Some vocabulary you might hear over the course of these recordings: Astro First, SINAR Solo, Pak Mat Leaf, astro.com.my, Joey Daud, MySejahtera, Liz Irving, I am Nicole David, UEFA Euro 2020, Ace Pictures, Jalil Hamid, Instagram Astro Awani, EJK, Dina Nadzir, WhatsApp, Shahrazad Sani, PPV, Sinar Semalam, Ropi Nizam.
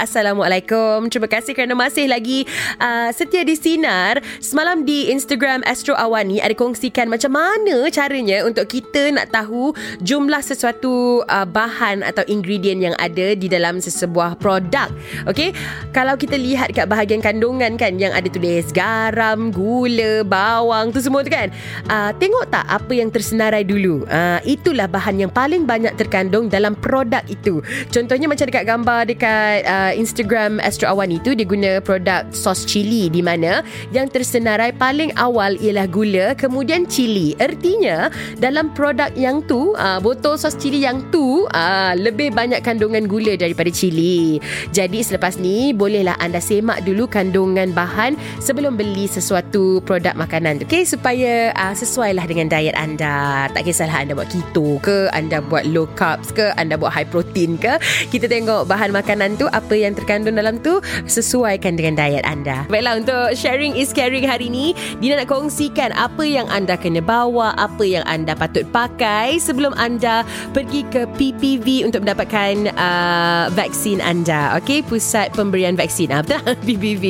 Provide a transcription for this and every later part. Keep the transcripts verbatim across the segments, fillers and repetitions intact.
Assalamualaikum. Terima kasih kerana masih lagi uh, setia di Sinar. Semalam di Instagram Astro Awani ada kongsikan macam mana caranya untuk kita nak tahu jumlah sesuatu uh, bahan atau ingredient yang ada di dalam sesebuah produk. Okey, kalau kita lihat kat bahagian kandungan kan yang ada tulis garam, gula, bawang tu semua tu kan. Uh, tengok tak apa yang tersenarai dulu. Uh, itulah bahan yang paling banyak terkandung dalam produk itu. Contohnya macam dekat gambar dekat uh, Instagram Astro Awan itu, dia guna produk sos cili, di mana yang tersenarai paling awal ialah gula, kemudian cili. Ertinya dalam produk yang tu, uh, botol sos cili yang tu uh, lebih banyak kandungan gula daripada cili. Jadi selepas ni bolehlah anda semak dulu kandungan bahan sebelum beli sesuatu produk makanan tu, okay? Supaya uh, sesuailah dengan diet anda. Tak kisahlah anda buat keto ke, anda buat low carbs ke, anda buat high protein ke, kita tengok bahan makanan tu apa yang terkandung dalam tu, sesuaikan dengan diet anda. Baiklah, untuk sharing is caring hari ni, Dina nak kongsikan apa yang anda kena bawa, apa yang anda patut pakai sebelum anda pergi ke P P V untuk mendapatkan uh, vaksin anda. Okey, pusat pemberian vaksin, ah, betul? P P V.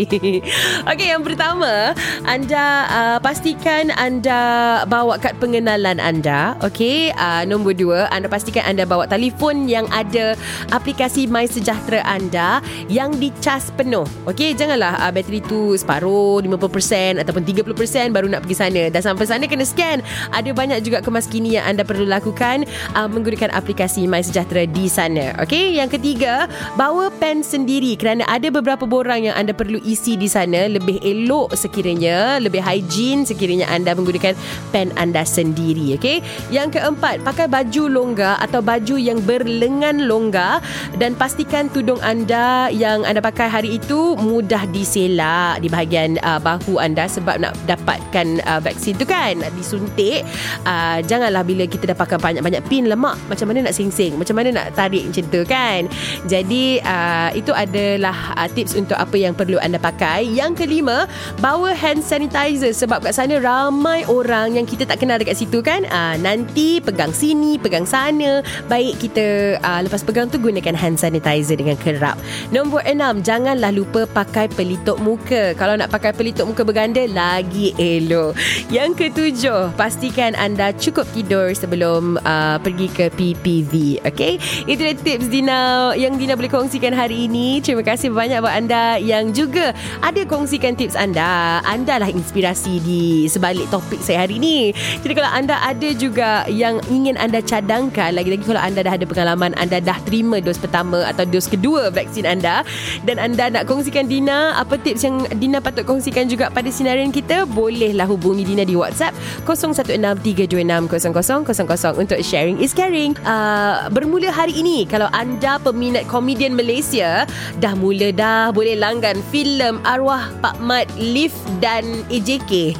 Okey, yang pertama, anda uh, pastikan anda bawa kad pengenalan anda. Okey, uh, nombor dua, anda pastikan anda bawa telefon yang ada aplikasi MySejahtera anda yang dicas penuh. Okey, janganlah uh, bateri tu separuh, lima puluh peratus ataupun tiga puluh peratus baru nak pergi sana. Dah sampai sana kena scan. Ada banyak juga kemaskini yang anda perlu lakukan uh, menggunakan aplikasi MySejahtera di sana. Okey, yang ketiga, bawa pen sendiri kerana ada beberapa borang yang anda perlu isi di sana. Lebih elok sekiranya, lebih hygiene sekiranya anda menggunakan pen anda sendiri. Okey, yang keempat, pakai baju longgar atau baju yang berlengan longgar dan pastikan tudung anda yang anda pakai hari itu mudah diselak di bahagian uh, bahu anda sebab nak dapatkan uh, vaksin tu kan, nak disuntik. Uh, janganlah bila kita dah pakai banyak-banyak pin, lemak, macam mana nak sing-sing, macam mana nak tarik macam tu kan. Jadi uh, itu adalah uh, tips untuk apa yang perlu anda pakai. Yang kelima, bawa hand sanitizer sebab kat sana ramai orang yang kita tak kenal dekat situ kan. Uh, nanti pegang sini, pegang sana, baik kita uh, lepas pegang tu gunakan hand sanitizer dengan kerap. Nombor enam, janganlah lupa pakai pelitup muka. Kalau nak pakai pelitup muka berganda, lagi elok. Yang ketujuh, pastikan anda cukup tidur sebelum uh, pergi ke P P V. Okay, itulah tips Dina yang Dina boleh kongsikan hari ini. Terima kasih banyak buat anda yang juga ada kongsikan tips anda. Anda lah inspirasi di sebalik topik saya hari ini. Jadi kalau anda ada juga yang ingin anda cadangkan, lagi-lagi kalau anda dah ada pengalaman, anda dah terima dos pertama atau dos kedua vaksin anda dan anda nak kongsikan Dina apa tips yang Dina patut kongsikan juga pada sinaran kita, bolehlah hubungi Dina di WhatsApp kosong satu enam tiga dua enam kosong kosong kosong kosong untuk sharing is caring. Uh, bermula hari ini, kalau anda peminat komedian Malaysia, dah mula dah boleh langgan filem arwah Pak Mat Leaf dan E J K.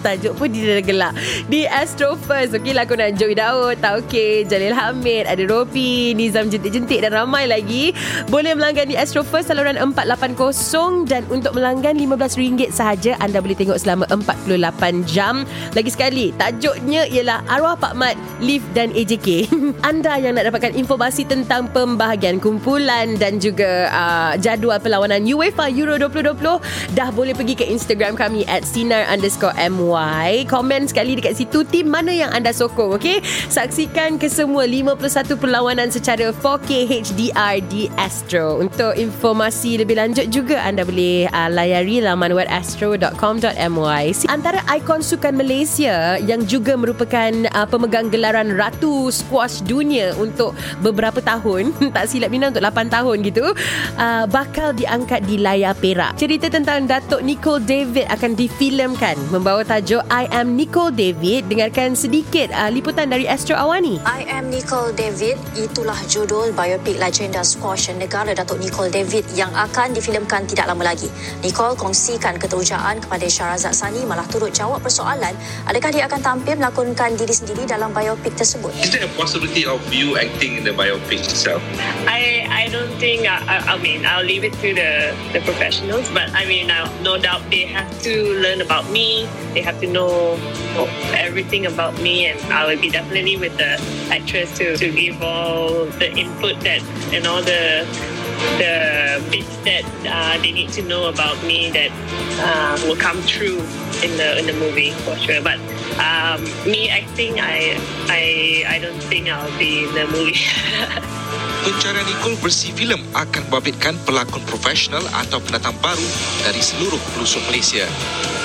Tajuk pun dia dah gelak. Di Astro First, okey lah, lakonan Joey Daud, Tauke, Jalil Hamid, ada Ropi, Nizam jentik-jentik dan ramai lagi. Boleh melanggan di Astro First saluran empat lapan kosong dan untuk melanggan lima belas ringgit sahaja, anda boleh tengok selama empat puluh lapan jam. Lagi sekali, tajuknya ialah arwah Pak Mat, Leaf dan E J K. Anda yang nak dapatkan informasi tentang pembahagian kumpulan dan juga uh, jadual perlawanan UEFA Euro dua ribu dua puluh, dah boleh pergi ke Instagram kami at sinar underscore my. Komen sekali dekat situ tim mana yang anda sokong, okay? Saksikan kesemua lima puluh satu perlawanan secara four K H D R di Astro. Untuk informasi lebih lanjut juga, anda boleh uh, layari laman web astro dot com dot my. Antara ikon sukan Malaysia yang juga merupakan uh, pemegang gelaran Ratu Squash Dunia untuk beberapa tahun, tak silap Dina untuk lapan tahun gitu, uh, bakal diangkat di layar perak. Cerita tentang Datuk Nicole David akan difilemkan membawa tajuk I Am Nicole David. Dengarkan sedikit uh, liputan dari Astro Awani. I Am Nicole David, itulah judul biopik legenda squash negara Datuk Nicole David yang akan difilemkan tidak lama lagi. Nicole kongsikan keterujaan kepada Shahrazad Sani, malah turut jawab persoalan adakah dia akan tampil melakonkan diri sendiri dalam biopic tersebut. Is there a possibility of you acting in the biopic itself? I I don't think I, I, I mean I'll leave it to the the professionals, but I mean I, no doubt they have to learn about me. They have to know everything about me, and I will be definitely with the actress to to give all the input that and all the the bits that uh, they need to know about me that uh, will come through in the in the movie for sure. But um, me acting, I I I don't think I'll be in the movie. Pencarian Nicole versi filem akan babitkan pelakon profesional atau pendatang baru dari seluruh pelosok Malaysia.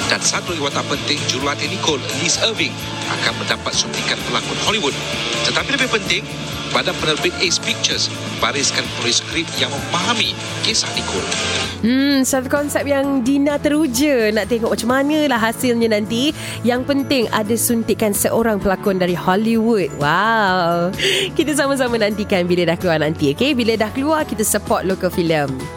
Dan satu lagi watak penting jurulatih Nicole, Liz Irving, akan mendapat suntikan pelakon Hollywood. Tetapi lebih penting, pada penerbit Ace Pictures bariskan penulis skrip yang memahami kisah Nicole. Hmm, satu konsep yang Dina teruja. Nak tengok macam manalah hasilnya nanti. Yang penting ada suntikan seorang pelakon dari Hollywood. Wow. Kita sama-sama nantikan bila dah keluar nanti, okay? Bila dah keluar, kita support local film.